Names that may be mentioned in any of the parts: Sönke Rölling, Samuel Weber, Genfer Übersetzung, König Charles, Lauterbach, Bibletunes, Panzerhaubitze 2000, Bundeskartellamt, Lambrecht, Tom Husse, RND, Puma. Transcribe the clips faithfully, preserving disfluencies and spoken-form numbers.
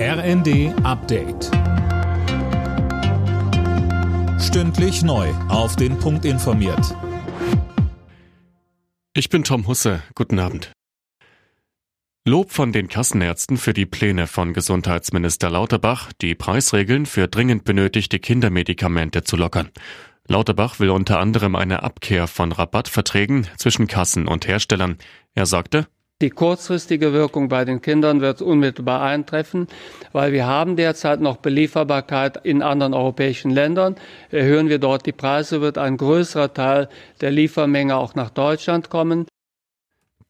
R N D Update. Stündlich neu auf den Punkt informiert. Ich bin Tom Husse. Guten Abend. Lob von den Kassenärzten für die Pläne von Gesundheitsminister Lauterbach, die Preisregeln für dringend benötigte Kindermedikamente zu lockern. Lauterbach will unter anderem eine Abkehr von Rabattverträgen zwischen Kassen und Herstellern. Er sagte: Die kurzfristige Wirkung bei den Kindern wird unmittelbar eintreffen, weil wir haben derzeit noch Belieferbarkeit in anderen europäischen Ländern. Erhöhen wir dort die Preise, wird ein größerer Teil der Liefermenge auch nach Deutschland kommen.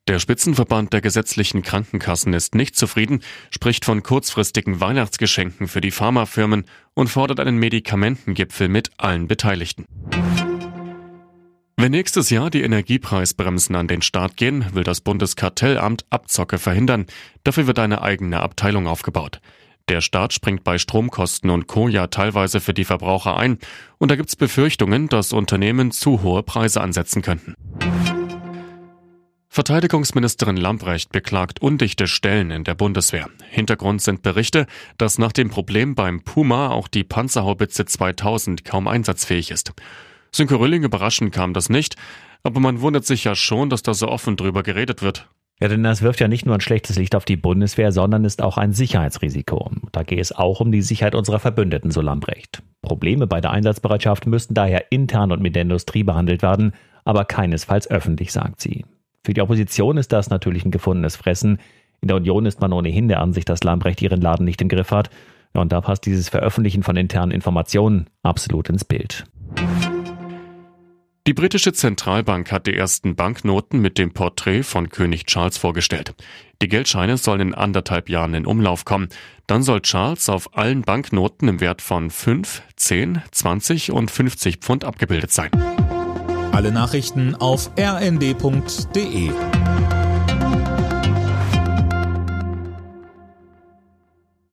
Der Spitzenverband der gesetzlichen Krankenkassen ist nicht zufrieden, spricht von kurzfristigen Weihnachtsgeschenken für die Pharmafirmen und fordert einen Medikamentengipfel mit allen Beteiligten. Wenn nächstes Jahr die Energiepreisbremsen an den Start gehen, will das Bundeskartellamt Abzocke verhindern. Dafür wird eine eigene Abteilung aufgebaut. Der Staat springt bei Stromkosten und Co. ja teilweise für die Verbraucher ein. Und da gibt's Befürchtungen, dass Unternehmen zu hohe Preise ansetzen könnten. Verteidigungsministerin Lambrecht beklagt undichte Stellen in der Bundeswehr. Hintergrund sind Berichte, dass nach dem Problem beim Puma auch die Panzerhaubitze zweitausend kaum einsatzfähig ist. Sönke Rölling, überraschend kam das nicht, aber man wundert sich ja schon, dass da so offen drüber geredet wird. Ja, denn das wirft ja nicht nur ein schlechtes Licht auf die Bundeswehr, sondern ist auch ein Sicherheitsrisiko. Da gehe es auch um die Sicherheit unserer Verbündeten, so Lambrecht. Probleme bei der Einsatzbereitschaft müssten daher intern und mit der Industrie behandelt werden, aber keinesfalls öffentlich, sagt sie. Für die Opposition ist das natürlich ein gefundenes Fressen. In der Union ist man ohnehin der Ansicht, dass Lambrecht ihren Laden nicht im Griff hat. Und da passt dieses Veröffentlichen von internen Informationen absolut ins Bild. Die britische Zentralbank hat die ersten Banknoten mit dem Porträt von König Charles vorgestellt. Die Geldscheine sollen in anderthalb Jahren in Umlauf kommen. Dann soll Charles auf allen Banknoten im Wert von fünf, zehn, zwanzig und fünfzig Pfund abgebildet sein. Alle Nachrichten auf r n d punkt d e.